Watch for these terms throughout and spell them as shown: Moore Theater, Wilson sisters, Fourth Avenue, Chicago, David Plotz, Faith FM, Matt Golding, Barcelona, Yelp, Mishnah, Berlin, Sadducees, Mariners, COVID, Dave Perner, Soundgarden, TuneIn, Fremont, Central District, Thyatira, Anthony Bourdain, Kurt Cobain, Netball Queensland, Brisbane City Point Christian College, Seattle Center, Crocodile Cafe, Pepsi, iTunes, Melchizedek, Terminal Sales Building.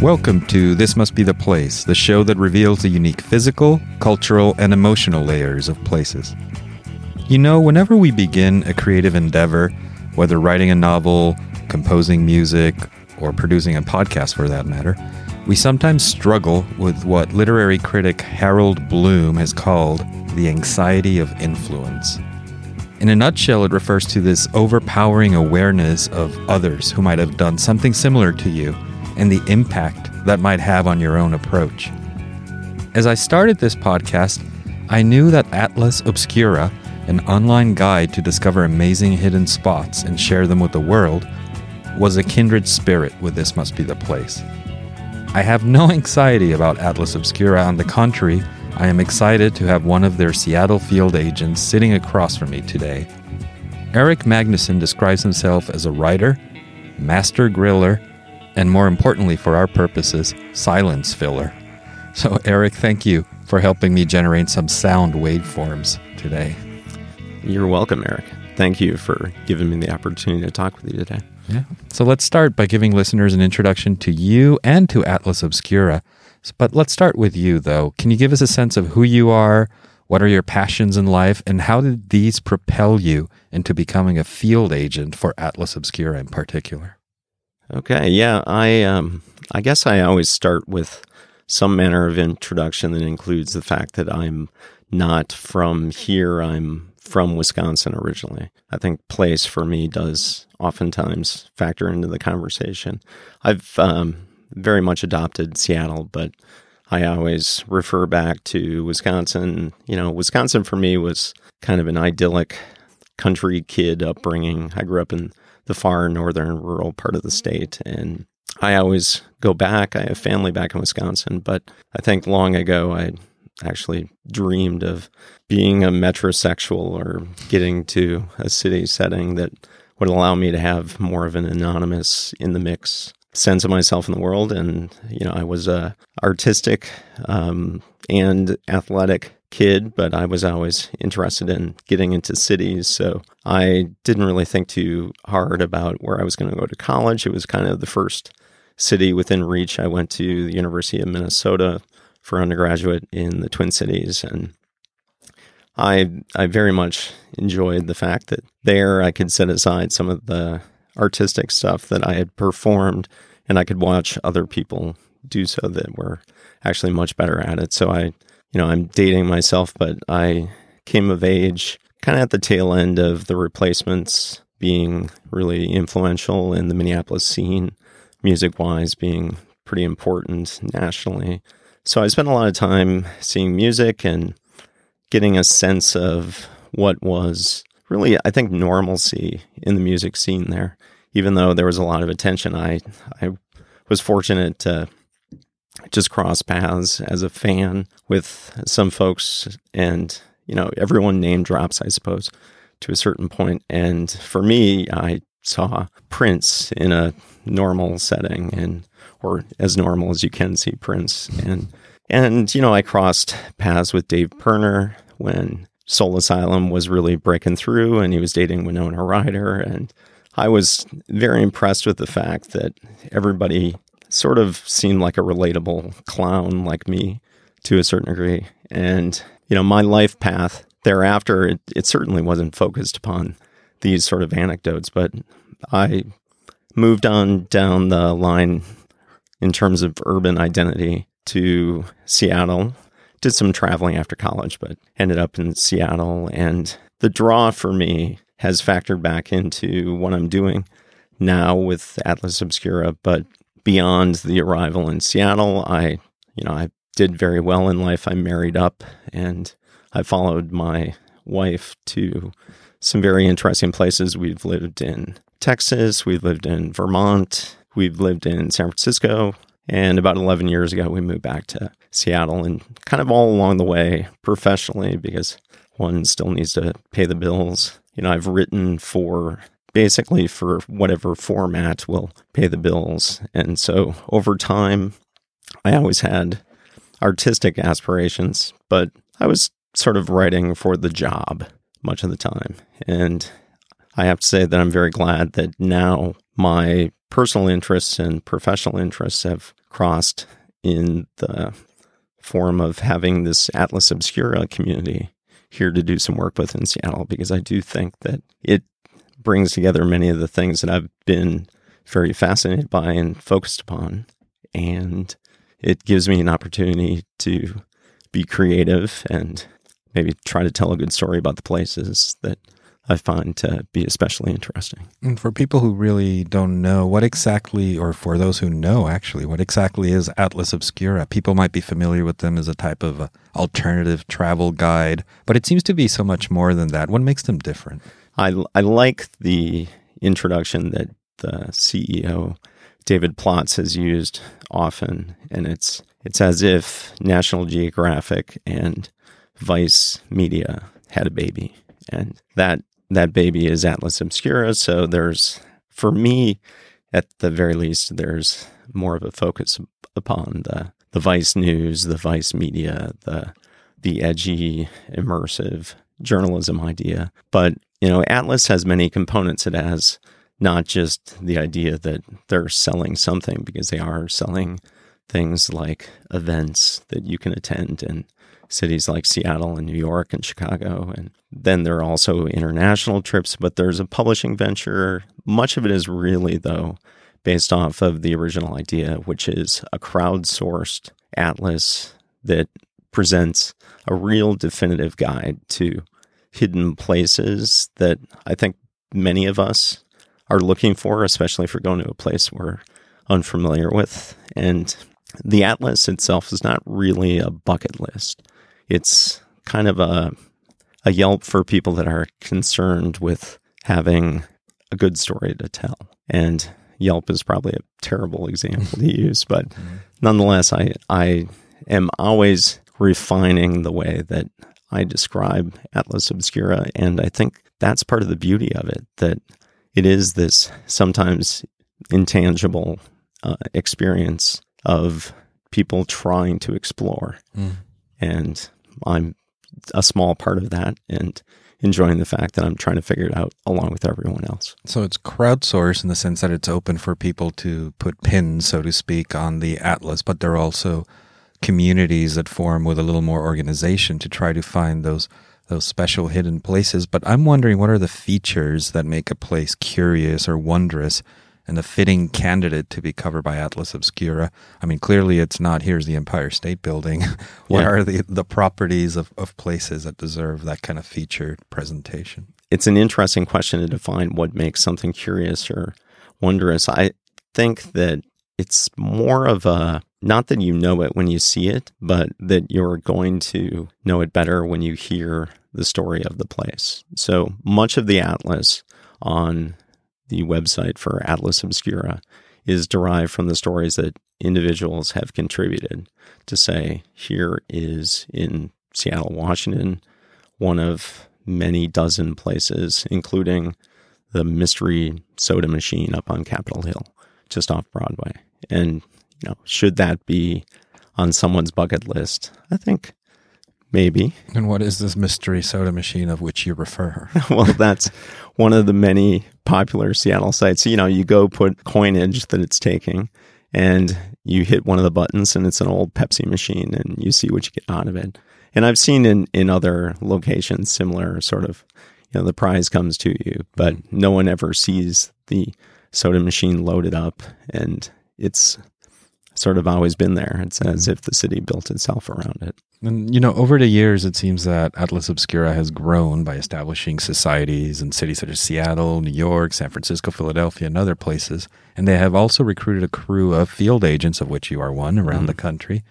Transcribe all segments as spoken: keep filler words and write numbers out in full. Welcome to This Must Be the Place, the show that reveals the unique physical, cultural, and emotional layers of places. You know, whenever we begin a creative endeavor, whether writing a novel, composing music, or producing a podcast for that matter, we sometimes struggle with what literary critic Harold Bloom has called the anxiety of influence. In a nutshell, it refers to this overpowering awareness of others who might have done something similar to you and the impact that might have on your own approach. As I started this podcast, I knew that Atlas Obscura, an online guide to discover amazing hidden spots and share them with the world, was a kindred spirit with This Must Be the Place. I have no anxiety about Atlas Obscura. On the contrary, I am excited to have one of their Seattle field agents sitting across from me today. Eric Magnuson describes himself as a writer, master griller, and more importantly for our purposes, silence filler. So Eric, thank you for helping me generate some sound waveforms today. You're welcome, Eric. Thank you for giving me the opportunity to talk with you today. Yeah. So let's start by giving listeners an introduction to you and to Atlas Obscura. But let's start with you, though. Can you give us a sense of who you are, what are your passions in life, and how did these propel you into becoming a field agent for Atlas Obscura in particular? Okay, yeah, I um, I guess I always start with some manner of introduction that includes the fact that I'm not from here. I'm from Wisconsin originally. I think place for me does oftentimes factor into the conversation. I've um, very much adopted Seattle, but I always refer back to Wisconsin. You know, Wisconsin for me was kind of an idyllic country kid upbringing. I grew up in the far northern rural part of the state. And I always go back. I have family back in Wisconsin, but I think long ago I actually dreamed of being a metrosexual or getting to a city setting that would allow me to have more of an anonymous, in the mix sense of myself in the world. And, you know, I was a artistic um, and athletic kid, but I was always interested in getting into cities. So I didn't really think too hard about where I was going to go to college. It was kind of the first city within reach. I went to the University of Minnesota for undergraduate in the Twin Cities. And I, I very much enjoyed the fact that there I could set aside some of the artistic stuff that I had performed, and I could watch other people do so that were actually much better at it. So I You know, I'm dating myself, but I came of age kind of at the tail end of The Replacements being really influential in the Minneapolis scene, music-wise being pretty important nationally. So I spent a lot of time seeing music and getting a sense of what was really, I think, normalcy in the music scene there. Even though there was a lot of attention, I, I was fortunate to just cross paths as a fan with some folks, and, you know, everyone name drops, I suppose, to a certain point. And for me, I saw Prince in a normal setting, and or as normal as you can see Prince. And, and you know, I crossed paths with Dave Perner when Soul Asylum was really breaking through, and he was dating Winona Ryder. And I was very impressed with the fact that everybody sort of seemed like a relatable clown like me to a certain degree. And, you know, my life path thereafter, it, it certainly wasn't focused upon these sort of anecdotes, but I moved on down the line in terms of urban identity to Seattle, did some traveling after college, but ended up in Seattle. And the draw for me has factored back into what I'm doing now with Atlas Obscura, but beyond the arrival in Seattle, I, you know, I did very well in life. I married up, and I followed my wife to some very interesting places. We've lived in Texas, we've lived in Vermont, we've lived in San Francisco, and about eleven years ago, we moved back to Seattle. And kind of all along the way, professionally, because one still needs to pay the bills, you know, I've written for basically for whatever format will pay the bills. And so over time, I always had artistic aspirations, but I was sort of writing for the job much of the time. And I have to say that I'm very glad that now my personal interests and professional interests have crossed in the form of having this Atlas Obscura community here to do some work with in Seattle, because I do think that it brings together many of the things that I've been very fascinated by and focused upon. And it gives me an opportunity to be creative and maybe try to tell a good story about the places that I find to be especially interesting. And for people who really don't know, what exactly, or for those who know actually, what exactly is Atlas Obscura? People might be familiar with them as a type of alternative travel guide, but it seems to be so much more than that. What makes them different? I, I like the introduction that the C E O, David Plotz, has used often, and it's it's as if National Geographic and Vice Media had a baby, and that that baby is Atlas Obscura. So there's, for me, at the very least, there's more of a focus upon the, the Vice News, the Vice Media, the the edgy, immersive journalism idea. But, you know, Atlas has many components. It has not just the idea that they're selling something, because they are selling things like events that you can attend in cities like Seattle and New York and Chicago. And then there are also international trips, but there's a publishing venture. Much of it is really, though, based off of the original idea, which is a crowdsourced atlas that presents a real definitive guide to hidden places that I think many of us are looking for, especially if we're going to a place we're unfamiliar with. And the atlas itself is not really a bucket list. It's kind of a a Yelp for people that are concerned with having a good story to tell. And Yelp is probably a terrible example to use, but mm-hmm. nonetheless, I I am always refining the way that I describe Atlas Obscura, and I think that's part of the beauty of it, that it is this sometimes intangible uh, experience of people trying to explore. Mm. And I'm a small part of that and enjoying the fact that I'm trying to figure it out along with everyone else. So it's crowdsourced in the sense that it's open for people to put pins, so to speak, on the atlas, but there are also communities that form with a little more organization to try to find those those special hidden places. But I'm wondering, what are the features that make a place curious or wondrous and a fitting candidate to be covered by Atlas Obscura? I mean, clearly it's not, here's the Empire State Building. What yeah. are the, the properties of, of places that deserve that kind of featured presentation? It's an interesting question to define what makes something curious or wondrous. I think that it's more of a, not that you know it when you see it, but that you're going to know it better when you hear the story of the place. So much of the atlas on the website for Atlas Obscura is derived from the stories that individuals have contributed to say, here is in Seattle, Washington, one of many dozen places, including the mystery soda machine up on Capitol Hill, just off Broadway. And you know, should that be on someone's bucket list? I think maybe. And what is this mystery soda machine of which you refer? Well, that's one of the many popular Seattle sites. You know, you go put coinage that it's taking, and you hit one of the buttons, and it's an old Pepsi machine, and you see what you get out of it. And I've seen in, in other locations similar sort of, you know, the prize comes to you, but no one ever sees the soda machine loaded up, and it's sort of always been there. It's as if the city built itself around it. And, you know, over the years, it seems that Atlas Obscura has grown by establishing societies in cities such as Seattle, New York, San Francisco, Philadelphia, and other places. And they have also recruited a crew of field agents, of which you are one, around mm-hmm. the country.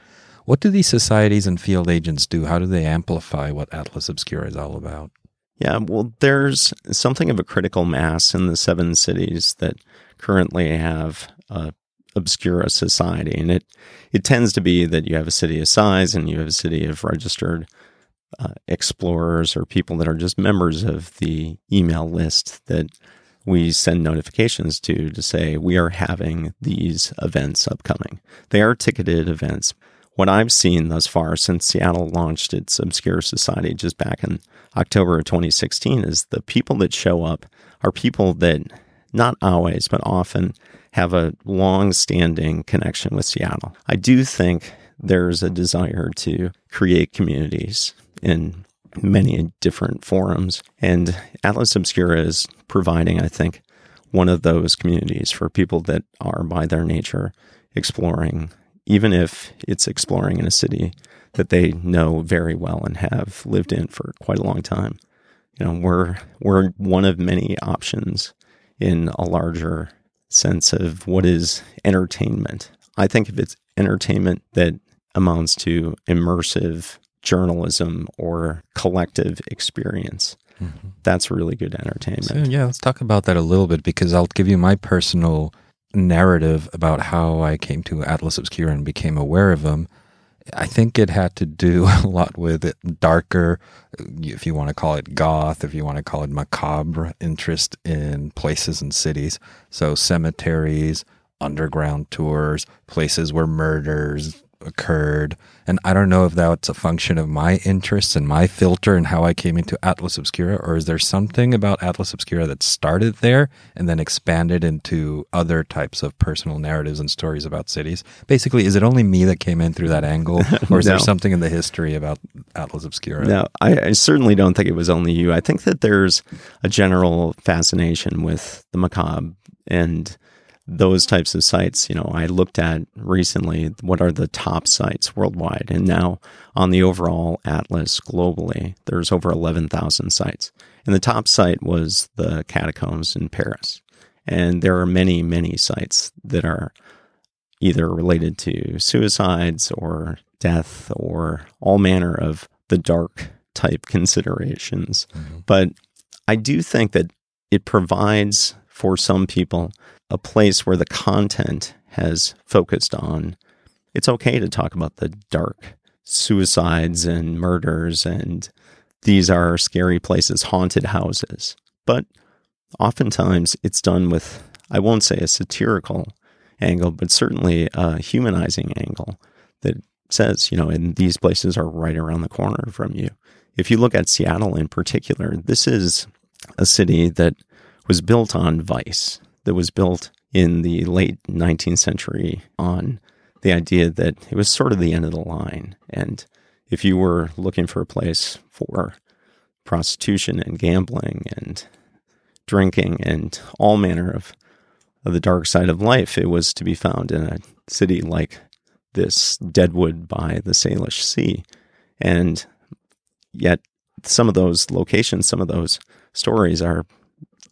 What do these societies and field agents do? How do they amplify what Atlas Obscura is all about? Yeah, well, there's something of a critical mass in the seven cities that currently have a Obscura society, and it it tends to be that you have a city of size and you have a city of registered uh, explorers or people that are just members of the email list that we send notifications to to say we are having these events upcoming. They are ticketed events. What I've seen thus far since Seattle launched its Obscura Society just back in October of twenty sixteen is the people that show up are people that not always, but often have a long-standing connection with Seattle. I do think there's a desire to create communities in many different forums. And Atlas Obscura is providing, I think, one of those communities for people that are, by their nature, exploring, even if it's exploring in a city that they know very well and have lived in for quite a long time. You know, we're we're one of many options in a larger sense of what is entertainment. I think if it's entertainment that amounts to immersive journalism or collective experience, mm-hmm. that's really good entertainment. So, yeah, let's talk about that a little bit, because I'll give you my personal narrative about how I came to Atlas Obscura and became aware of them. I think it had to do a lot with it darker, if you want to call it goth, if you want to call it macabre, interest in places and cities. So cemeteries, underground tours, places where murders occurred. And I don't know if that's a function of my interests and my filter and how I came into Atlas Obscura, or is there something about Atlas Obscura that started there and then expanded into other types of personal narratives and stories about cities? Basically, is it only me that came in through that angle, or is no. there something in the history about Atlas Obscura? No, I, I certainly don't think it was only you. I think that there's a general fascination with the macabre and those types of sites. You know, I looked at recently what are the top sites worldwide. And now on the overall atlas globally, there's over eleven thousand sites. And the top site was the catacombs in Paris. And there are many, many sites that are either related to suicides or death or all manner of the dark type considerations. Mm-hmm. But I do think that it provides for some people a place where the content has focused on, it's okay to talk about the dark suicides and murders, and these are scary places, haunted houses. But oftentimes it's done with, I won't say a satirical angle, but certainly a humanizing angle that says, you know, and these places are right around the corner from you. If you look at Seattle in particular, this is a city that was built on vice. That was built in the late nineteenth century on the idea that it was sort of the end of the line. And if you were looking for a place for prostitution and gambling and drinking and all manner of, of the dark side of life, it was to be found in a city like this, Deadwood by the Salish Sea. And yet some of those locations, some of those stories are,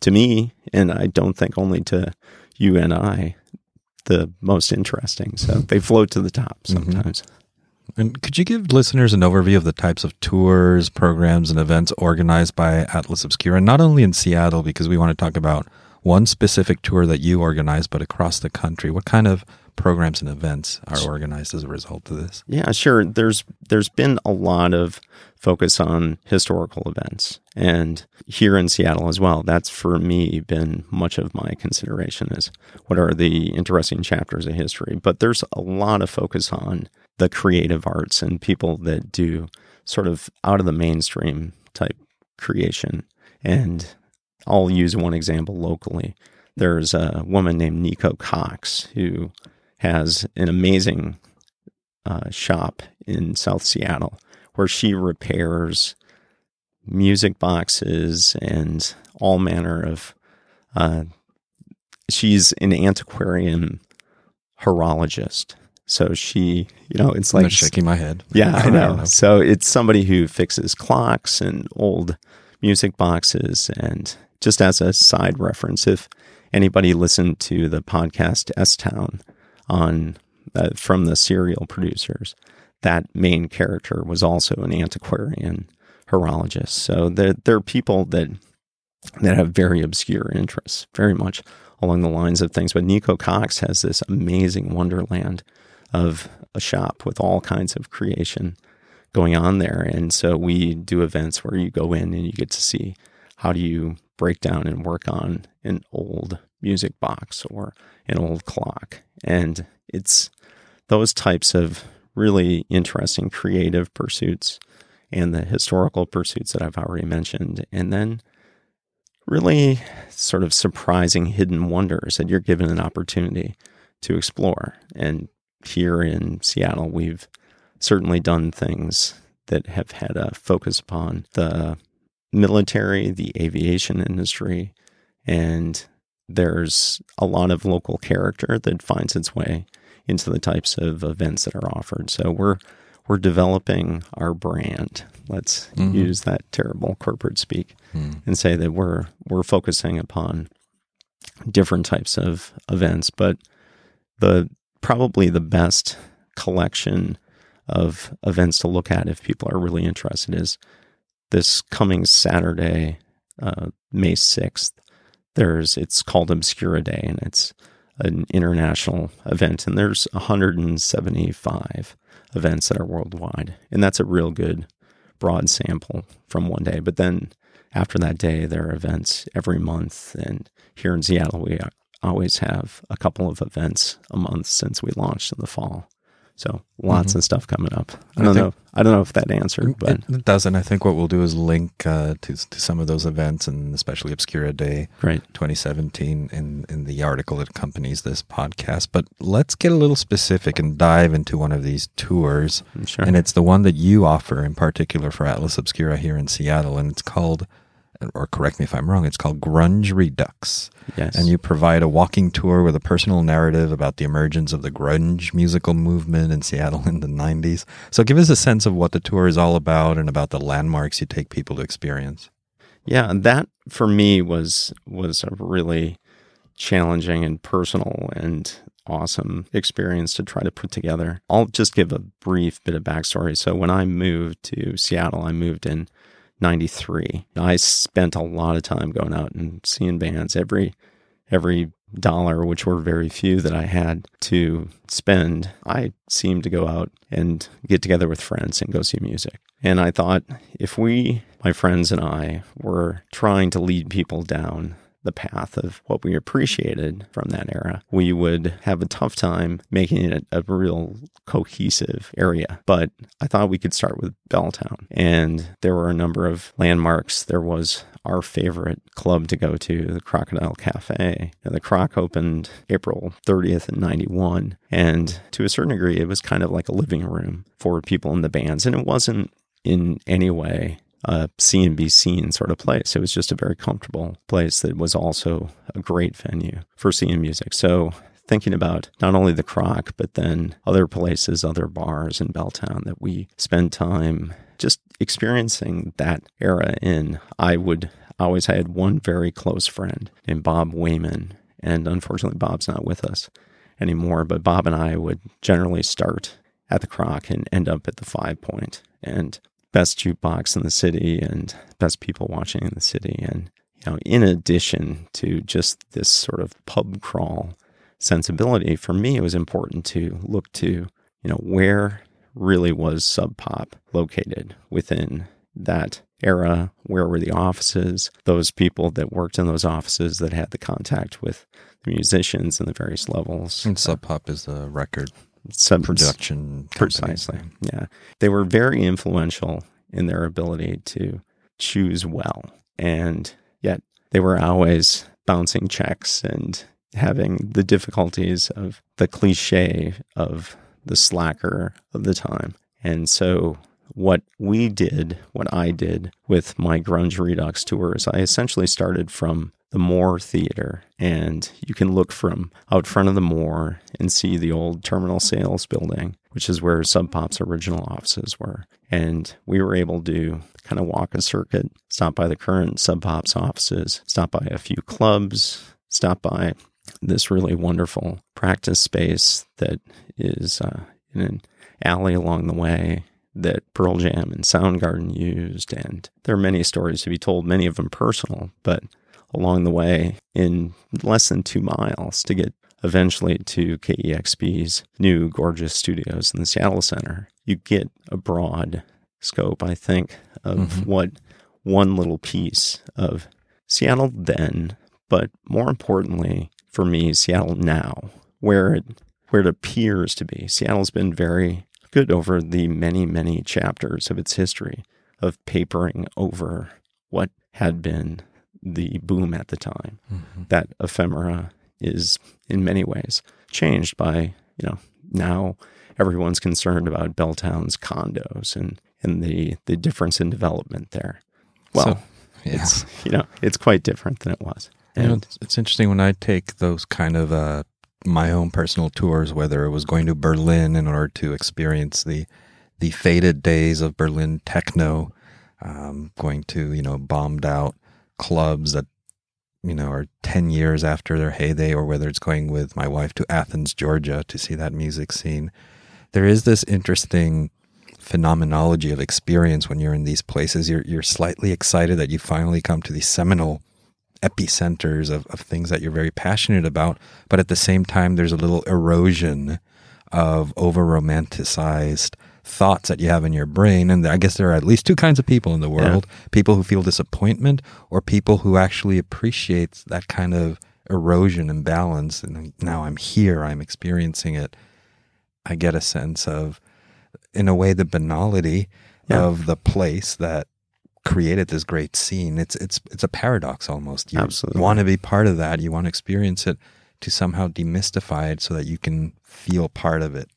to me, and I don't think only to you and I, the most interesting. So they float to the top sometimes. Mm-hmm. And could you give listeners an overview of the types of tours, programs, and events organized by Atlas Obscura, not only in Seattle, because we want to talk about one specific tour that you organize, but across the country? What kind of programs and events are organized as a result of this? Yeah, sure. There's there's been a lot of focus on historical events, and here in Seattle as well. That's for me been much of my consideration, is what are the interesting chapters of history. But there's a lot of focus on the creative arts and people that do sort of out of the mainstream type creation. And I'll use one example locally. There's a woman named Nico Cox who has an amazing uh, shop in South Seattle where she repairs music boxes and all manner of... Uh, she's an antiquarian horologist. So she, you know, it's like... I'm shaking my head. Yeah, I know. I know. So it's somebody who fixes clocks and old music boxes. And just as a side reference, if anybody listened to the podcast S-Town on uh, from the Serial producers, that main character was also an antiquarian horologist. So there, there are people that that have very obscure interests, very much along the lines of things. But Nico Cox has this amazing wonderland of a shop with all kinds of creation going on there. And so we do events where you go in and you get to see how do you break down and work on an old music box or an old clock. And it's those types of really interesting creative pursuits and the historical pursuits that I've already mentioned. And then really sort of surprising hidden wonders that you're given an opportunity to explore. And here in Seattle, we've certainly done things that have had a focus upon the military, the aviation industry, and there's a lot of local character that finds its way into the types of events that are offered. So we're we're developing our brand. Let's mm-hmm. use that terrible corporate speak mm. and say that we're we're focusing upon different types of events. But the probably the best collection of events to look at if people are really interested is this coming Saturday, uh, May sixth. There's it's called Obscura Day, and it's an international event, and there's one hundred seventy-five events that are worldwide, and that's a real good broad sample from one day. But then after that day, there are events every month, and here in Seattle, we always have a couple of events a month since we launched in the fall. So lots mm-hmm. of stuff coming up. I don't I know. I don't know if that answered, but it doesn't. I think what we'll do is link uh, to to some of those events, and especially Obscura Day, right. twenty seventeen, in in the article that accompanies this podcast. But let's get a little specific and dive into one of these tours. Sure. And it's the one that you offer in particular for Atlas Obscura here in Seattle, and it's called, or correct me if I'm wrong, it's called Grunge Redux. Yes. And you provide a walking tour with a personal narrative about the emergence of the grunge musical movement in Seattle in the nineties. So give us a sense of what the tour is all about and about the landmarks you take people to experience. Yeah, that for me was was a really challenging and personal and awesome experience to try to put together. I'll just give a brief bit of backstory. So when I moved to Seattle, I moved in ninety-three. I spent a lot of time going out and seeing bands. Every every dollar, which were very few that I had to spend, I seemed to go out and get together with friends and go see music. And I thought, if we, my friends and I, were trying to lead people down the path of what we appreciated from that era, we would have a tough time making it a real cohesive area. But I thought we could start with Belltown. And there were a number of landmarks. There was our favorite club to go to, the Crocodile Cafe. And the Croc opened April thirtieth in ninety-one. And to a certain degree, it was kind of like a living room for people in the bands. And it wasn't in any way a C and B scene sort of place. It was just a very comfortable place that was also a great venue for seeing music. So thinking about not only the Croc, but then other places, other bars in Belltown that we spend time just experiencing that era in, I would always had one very close friend named Bob Wayman. And unfortunately, Bob's not with us anymore, but Bob and I would generally start at the Croc and end up at the Five Point. And best jukebox in the city and best people watching in the city. And, you know, in addition to just this sort of pub crawl sensibility, for me, it was important to look to, you know, where really was Sub Pop located within that era? Where were the offices? Those people that worked in those offices that had the contact with the musicians and the various levels. And Sub Pop is the record Sub production companies. Precisely, yeah. They were very influential in their ability to choose well, and yet they were always bouncing checks and having the difficulties of the cliche of the slacker of the time. And so what we did, what I did with my Grunge Redux tours, I essentially started from the Moore Theater, and you can look from out front of the Moore and see the old Terminal Sales Building, which is where Sub Pop's original offices were. And we were able to kind of walk a circuit, stop by the current Sub Pop's offices, stop by a few clubs, stop by this really wonderful practice space that is uh, in an alley along the way that Pearl Jam and Soundgarden used. And there are many stories to be told, many of them personal, but along the way in less than two miles to get eventually to K E X P's new gorgeous studios in the Seattle Center. You get a broad scope, I think, of mm-hmm. what one little piece of Seattle then, but more importantly for me, Seattle now, where it, where it appears to be. Seattle's been very good over the many, many chapters of its history of papering over what had been the boom at the time. Mm-hmm. That ephemera is in many ways changed by, you know, now everyone's concerned about Belltown's condos and, and the, the difference in development there. Well, so, yeah. it's, you know, it's quite different than it was. And you know, it's, it's interesting when I take those kind of uh, my own personal tours, whether it was going to Berlin in order to experience the the faded days of Berlin techno, um, going to, you know, bombed out clubs that, you know, are ten years after their heyday, or whether it's going with my wife to Athens, Georgia to see that music scene. There is this interesting phenomenology of experience when you're in these places. You're you're slightly excited that you finally come to these seminal epicenters of, of things that you're very passionate about, but at the same time, there's a little erosion of over-romanticized thoughts that you have in your brain. And I guess there are at least two kinds of people in the world, yeah. people who feel disappointment or people who actually appreciate that kind of erosion and balance. And now I'm here, I'm experiencing it. I get a sense of, in a way, the banality yeah. of the place that created this great scene. It's it's it's a paradox almost. You Absolutely. Want to be part of that. You want to experience it to somehow demystify it so that you can feel part of it.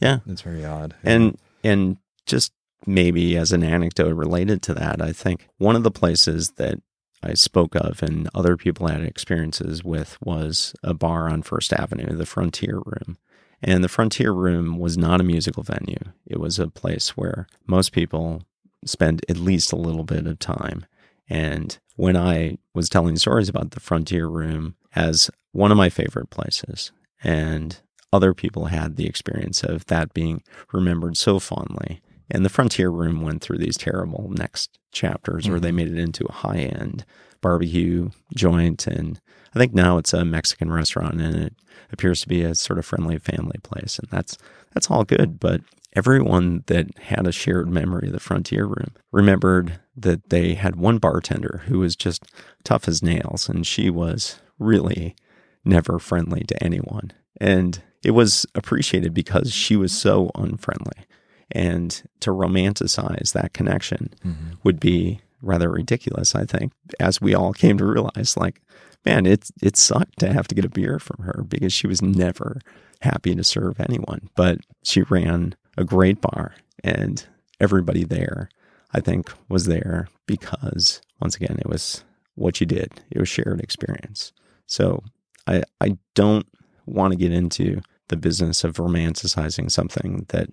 Yeah. It's very odd. And and just maybe as an anecdote related to that, I think one of the places that I spoke of and other people had experiences with was a bar on First Avenue, the Frontier Room. And the Frontier Room was not a musical venue. It was a place where most people spend at least a little bit of time. And when I was telling stories about the Frontier Room as one of my favorite places, and other people had the experience of that being remembered so fondly. And the Frontier Room went through these terrible next chapters mm-hmm. where they made it into a high-end barbecue joint. And I think now it's a Mexican restaurant, and it appears to be a sort of friendly family place. And that's that's all good, but everyone that had a shared memory of the Frontier Room remembered that they had one bartender who was just tough as nails, and she was really never friendly to anyone. And it was appreciated because she was so unfriendly. And to romanticize that connection mm-hmm. would be rather ridiculous, I think, as we all came to realize, like, man, it, it sucked to have to get a beer from her because she was never happy to serve anyone. But she ran a great bar, and everybody there, I think, was there because, once again, it was what you did. It was shared experience. So I I don't want to get into the business of romanticizing something that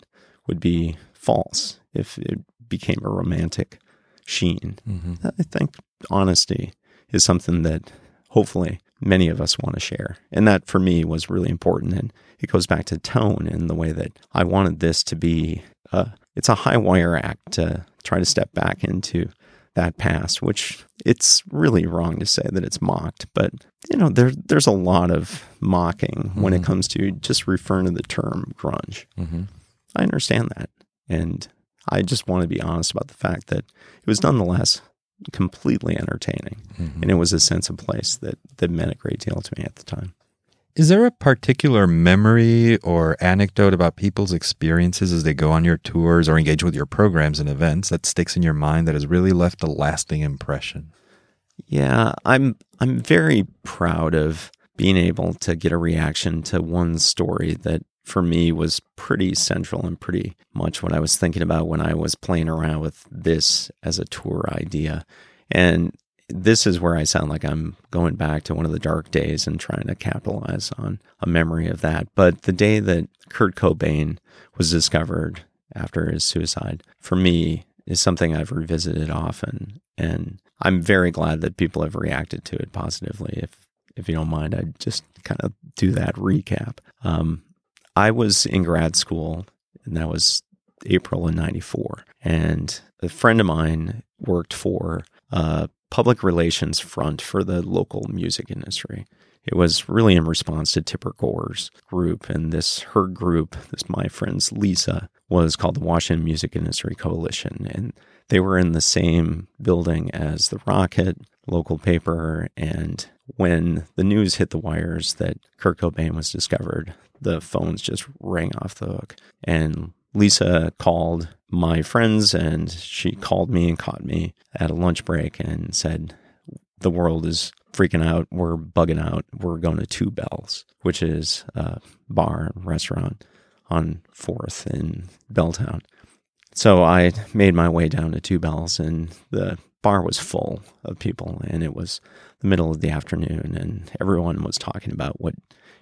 would be false if it became a romantic sheen. Mm-hmm. I think honesty is something that hopefully many of us want to share. And that for me was really important. And it goes back to tone and the way that I wanted this to be. A, it's a high wire act to try to step back into that past, which it's really wrong to say that it's mocked. But, you know, there, there's a lot of mocking mm-hmm. when it comes to just referring to the term grunge. Mm-hmm. I understand that. And I just want to be honest about the fact that it was nonetheless completely entertaining. Mm-hmm. And it was a sense of place that, that meant a great deal to me at the time. Is there a particular memory or anecdote about people's experiences as they go on your tours or engage with your programs and events that sticks in your mind that has really left a lasting impression? Yeah, I'm I'm very proud of being able to get a reaction to one story that for me was pretty central and pretty much what I was thinking about when I was playing around with this as a tour idea. And this is where I sound like I'm going back to one of the dark days and trying to capitalize on a memory of that. But the day that Kurt Cobain was discovered after his suicide, for me, is something I've revisited often. And I'm very glad that people have reacted to it positively. If, if you don't mind, I'd just kind of do that recap. Um, I was in grad school, and that was April of ninety-four, and a friend of mine worked for a public relations front for the local music industry. It was really in response to Tipper Gore's group, and this, her group, this my friend's Lisa, was called the Washington Music Industry Coalition, and they were in the same building as the Rocket, local paper, and when the news hit the wires that Kurt Cobain was discovered, the phones just rang off the hook. And Lisa called my friends, and she called me and caught me at a lunch break and said, the world is freaking out, we're bugging out, we're going to Two Bells, which is a bar and restaurant on Fourth in Belltown. So I made my way down to Two Bells, and the bar was full of people, and it was the middle of the afternoon, and everyone was talking about what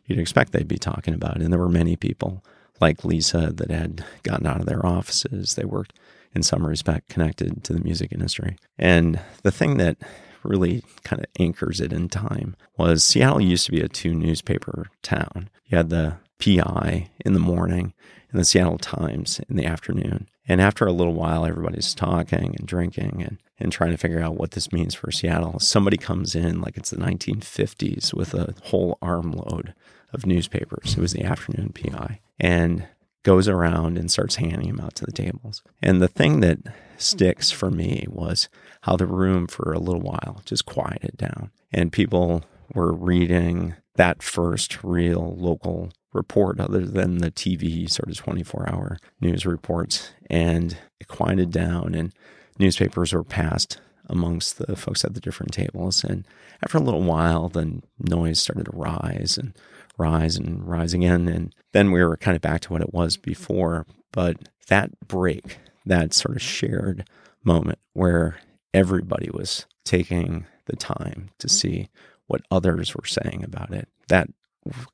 you'd expect they'd be talking about. And there were many people like Lisa that had gotten out of their offices. They worked in some respect connected to the music industry. And the thing that really kind of anchors it in time was Seattle used to be a two newspaper town. You had the P I in the morning and the Seattle Times in the afternoon. And after a little while, everybody's talking and drinking and, and trying to figure out what this means for Seattle. Somebody comes in like it's the nineteen fifties with a whole armload of newspapers. It was the afternoon P I, and goes around and starts handing them out to the tables. And the thing that sticks for me was how the room for a little while just quieted down. And people were reading that first real local report other than the T V sort of twenty-four hour news reports, and it quieted down, and newspapers were passed amongst the folks at the different tables. And after a little while, the noise started to rise and rise and rise again, and then we were kind of back to what it was before. But that break, that sort of shared moment where everybody was taking the time to see what others were saying about it, that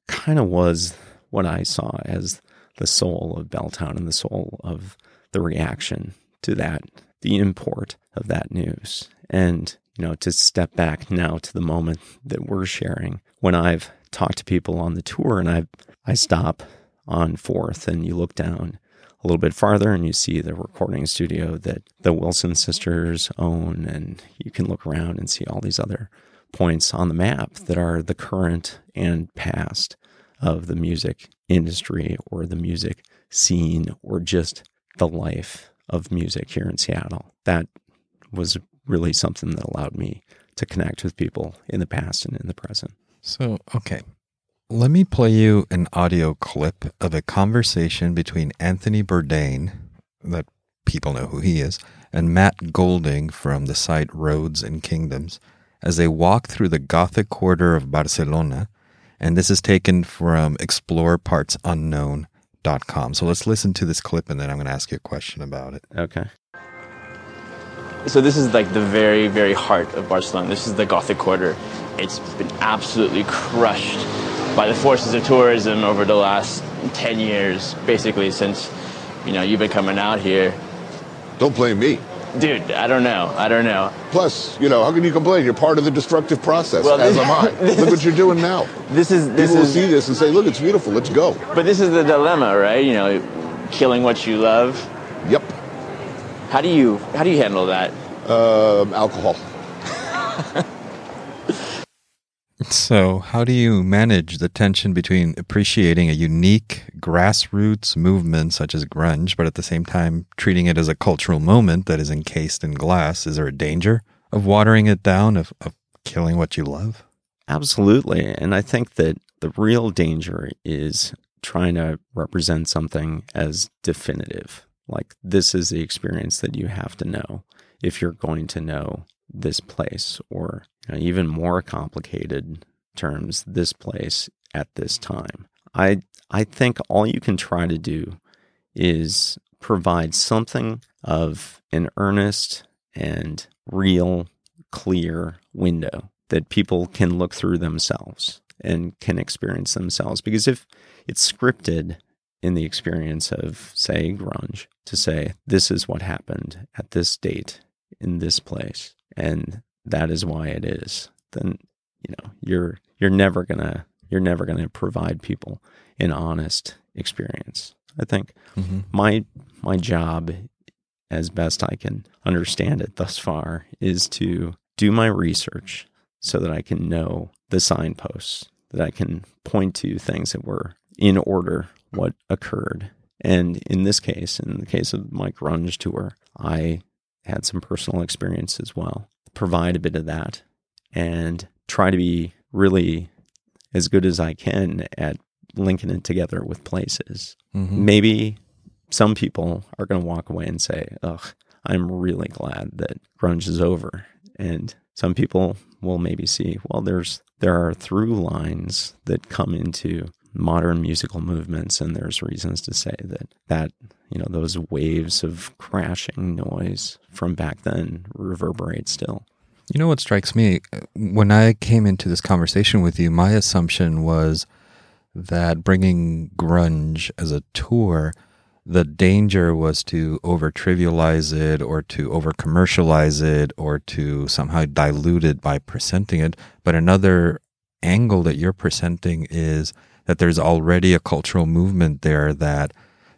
kind of was what I saw as the soul of Belltown and the soul of the reaction to that, the import of that news. And, you know, to step back now to the moment that we're sharing, when I've talked to people on the tour and I I stop on Fourth and you look down a little bit farther and you see the recording studio that the Wilson sisters own, and you can look around and see all these other points on the map that are the current and past of the music industry or the music scene or just the life of music here in Seattle. That was really something that allowed me to connect with people in the past and in the present. So, okay, let me play you an audio clip of a conversation between Anthony Bourdain, that people know who he is, and Matt Golding from the site Roads and Kingdoms, as they walk through the Gothic Quarter of Barcelona, and this is taken from explore parts unknown dot com. So let's listen to this clip, and then I'm going to ask you a question about it. Okay. So this is like the very, very heart of Barcelona. This is the Gothic Quarter. It's been absolutely crushed by the forces of tourism over the last ten years, basically, since, you know, you've been coming out here. Don't blame me. Dude, I don't know. I don't know. Plus, you know, how can you complain? You're part of the destructive process, well, as am I. Look what you're doing now. This is this People is, will see this and say, look, it's beautiful. Let's go. But this is the dilemma, right? You know, killing what you love. Yep. How do you, how do you handle that? Um, alcohol. So how do you manage the tension between appreciating a unique grassroots movement such as grunge, but at the same time treating it as a cultural moment that is encased in glass? Is there a danger of watering it down, of, of killing what you love? Absolutely. And I think that the real danger is trying to represent something as definitive. Like, this is the experience that you have to know if you're going to know this place, or, you know, even more complicated terms, this place at this time. I I think all you can try to do is provide something of an earnest and real, clear window that people can look through themselves and can experience themselves. Because if it's scripted in the experience of, say, grunge, to say, this is what happened at this date in this place, and that is why it is, then, you know, you're you're never gonna you're never gonna provide people an honest experience. I think mm-hmm. my my job, as best I can understand it thus far, is to do my research so that I can know the signposts, that I can point to things that were in order what occurred. And in this case, in the case of my grunge tour, I had some personal experience as well. Provide a bit of that and try to be really as good as I can at linking it together with places. Mm-hmm. Maybe some people are going to walk away and say, ugh, I'm really glad that grunge is over. And some people will maybe see, well, there's there are through lines that come into modern musical movements, and there's reasons to say that that you know those waves of crashing noise from back then reverberate still. You know what strikes me? When I came into this conversation with you, my assumption was that bringing grunge as a tour, the danger was to over-trivialize it or to over-commercialize it or to somehow dilute it by presenting it. But another angle that you're presenting is that there's already a cultural movement there that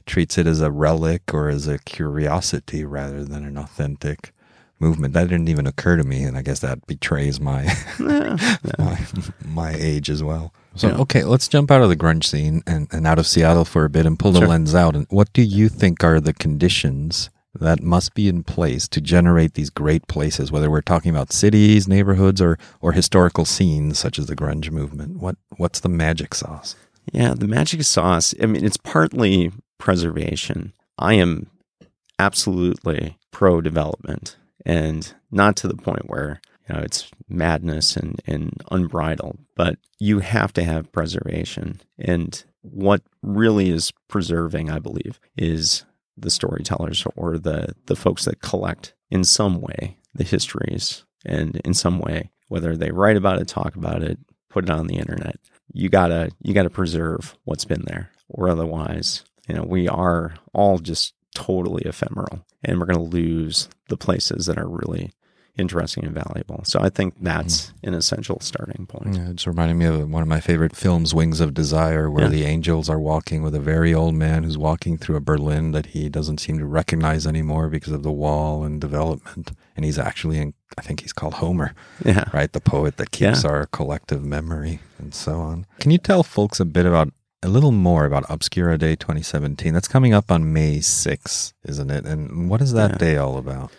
treats it as a relic or as a curiosity rather than an authentic movement. That didn't even occur to me, and I guess that betrays my no, no. my, my age as well. So, yeah. Okay, let's jump out of the grunge scene and, and out of Seattle for a bit and pull sure. the lens out. And what do you think are the conditions that must be in place to generate these great places, whether we're talking about cities, neighborhoods, or or historical scenes such as the grunge movement? What What's the magic sauce? Yeah, the magic sauce, I mean, it's partly preservation. I am absolutely pro-development, and not to the point where you know, it's madness and, and unbridled, but you have to have preservation. And what really is preserving, I believe, is the storytellers or the, the folks that collect in some way the histories, and in some way, whether they write about it, talk about it, put it on the internet, you gotta you gotta preserve what's been there, or otherwise, you know, we are all just totally ephemeral, and we're gonna lose the places that are really interesting and valuable. So I think that's mm-hmm. an essential starting point. Yeah, it's reminding me of one of my favorite films, Wings of Desire, where yeah. the angels are walking with a very old man who's walking through a Berlin that he doesn't seem to recognize anymore because of the wall and development. And he's actually, in, I think he's called Homer, yeah. right? The poet that keeps yeah. our collective memory and so on. Can you tell folks a bit about, a little more about Obscura Day twenty seventeen? That's coming up on May sixth, isn't it? And what is that yeah. day all about?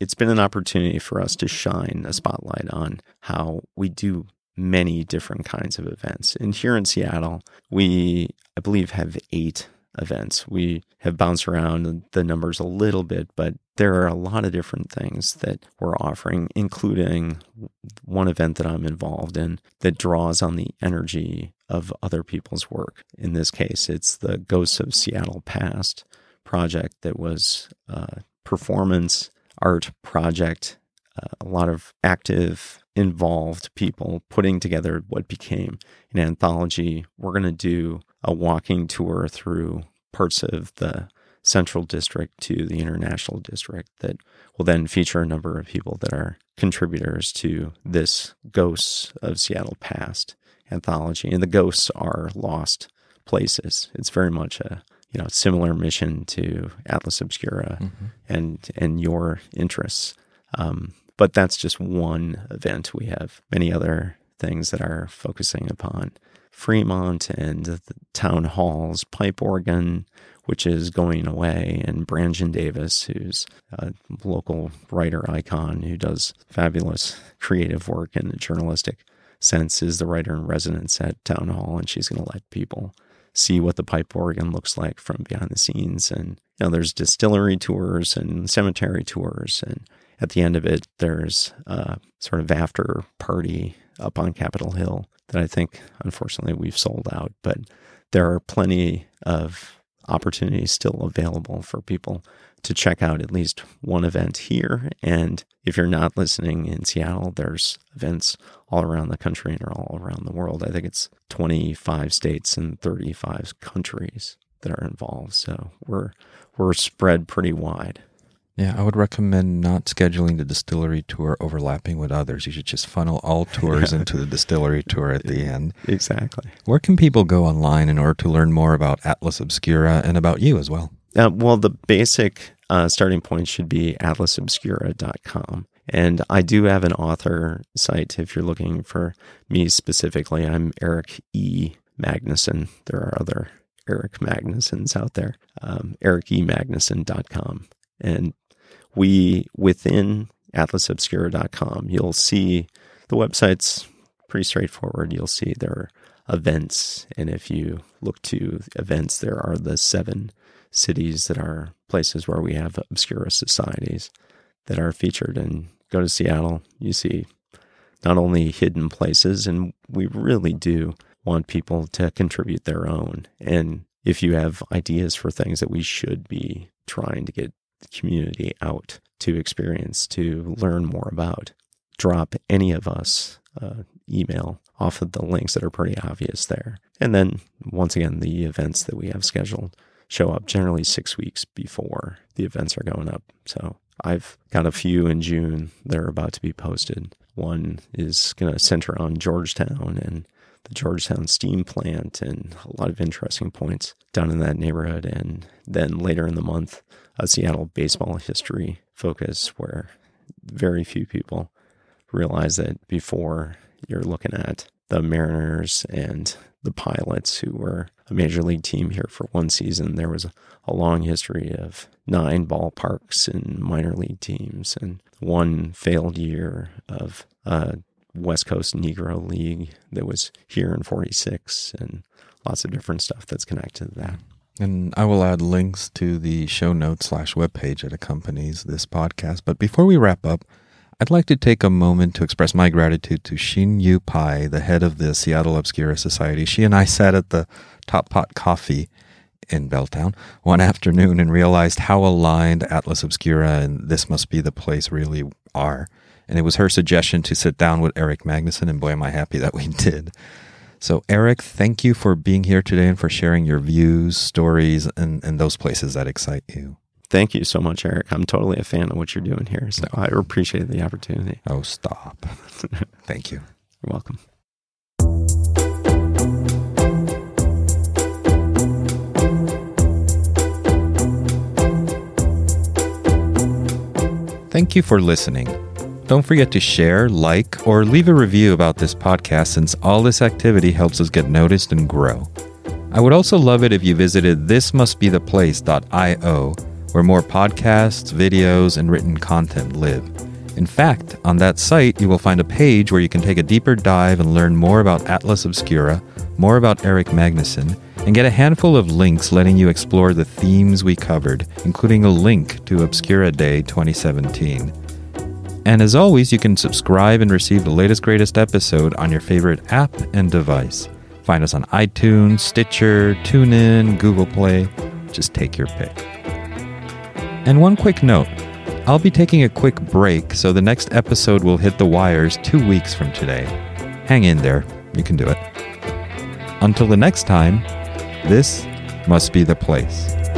It's been an opportunity for us to shine a spotlight on how we do many different kinds of events. And here in Seattle, we, I believe, have eight events. We have bounced around the numbers a little bit, but there are a lot of different things that we're offering, including one event that I'm involved in that draws on the energy of other people's work. In this case, it's the Ghosts of Seattle Past project that was a performance art project, uh, a lot of active, involved people putting together what became an anthology. We're going to do a walking tour through parts of the Central District to the International District that will then feature a number of people that are contributors to this Ghosts of Seattle Past anthology. And the ghosts are lost places. It's very much a you know, similar mission to Atlas Obscura mm-hmm. and and your interests. Um, but that's just one event. We have many other things that are focusing upon Fremont and the town halls, pipe organ, which is going away, and Brangdon Davis, who's a local writer icon who does fabulous creative work in the journalistic sense, is the writer in residence at town hall, and she's going to let people see what the pipe organ looks like from behind the scenes. And you know, there's distillery tours and cemetery tours. And at the end of it, there's a sort of after party up on Capitol Hill that I think, unfortunately, we've sold out. But there are plenty of opportunities still available for people to check out at least one event here. And if you're not listening in Seattle, there's events all around the country and all around the world. I think it's twenty-five states and thirty-five countries that are involved. So we're we're spread pretty wide. Yeah, I would recommend not scheduling the distillery tour overlapping with others. You should just funnel all tours yeah. into the distillery tour at the end. Exactly. Where can people go online in order to learn more about Atlas Obscura and about you as well? Uh, well, the basic uh, starting point should be atlas obscura dot com. And I do have an author site if you're looking for me specifically. I'm Eric E. Magnuson. There are other Eric Magnusons out there. Um, eric e magnuson dot com. And we, within atlas obscura dot com, you'll see the website's pretty straightforward. You'll see there are events. And if you look to events, there are the seven cities that are places where we have Obscura societies that are featured. And go to Seattle, you see not only hidden places, and we really do want people to contribute their own. And if you have ideas for things that we should be trying to get the community out to experience, to learn more about, drop any of us uh, email off of the links that are pretty obvious there. And then once again, the events that we have scheduled show up generally six weeks before the events are going up. So I've got a few in June. They're about to be posted. One is going to center on Georgetown and the Georgetown Steam Plant and a lot of interesting points down in that neighborhood. And then later in the month, a Seattle baseball history focus where very few people realize that before you're looking at the Mariners and the Pilots, who were a major league team here for one season, there was a, a long history of nine ballparks and minor league teams and one failed year of a West Coast Negro League that was here in forty-six and lots of different stuff that's connected to that. And I will add links to the show notes slash webpage that accompanies this podcast. But before we wrap up, I'd like to take a moment to express my gratitude to Shin Yu Pai, the head of the Seattle Obscura Society. She and I sat at the Top Pot Coffee in Belltown one afternoon and realized how aligned Atlas Obscura and This Must Be the Place really are. And it was her suggestion to sit down with Eric Magnuson, and boy, am I happy that we did. So Eric, thank you for being here today and for sharing your views, stories, and, and those places that excite you. Thank you so much, Eric. I'm totally a fan of what you're doing here, so I appreciate the opportunity. Oh, stop. Thank you. You're welcome. Thank you for listening. Don't forget to share, like, or leave a review about this podcast, since all this activity helps us get noticed and grow. I would also love it if you visited this must be the place dot io, where more podcasts, videos, and written content live. In fact, on that site, you will find a page where you can take a deeper dive and learn more about Atlas Obscura, more about Eric Magnuson, and get a handful of links letting you explore the themes we covered, including a link to Obscura Day twenty seventeen. And as always, you can subscribe and receive the latest, greatest episode on your favorite app and device. Find us on iTunes, Stitcher, TuneIn, Google Play. Just take your pick. And one quick note, I'll be taking a quick break, so the next episode will hit the wires two weeks from today. Hang in there, you can do it. Until the next time, this must be the place.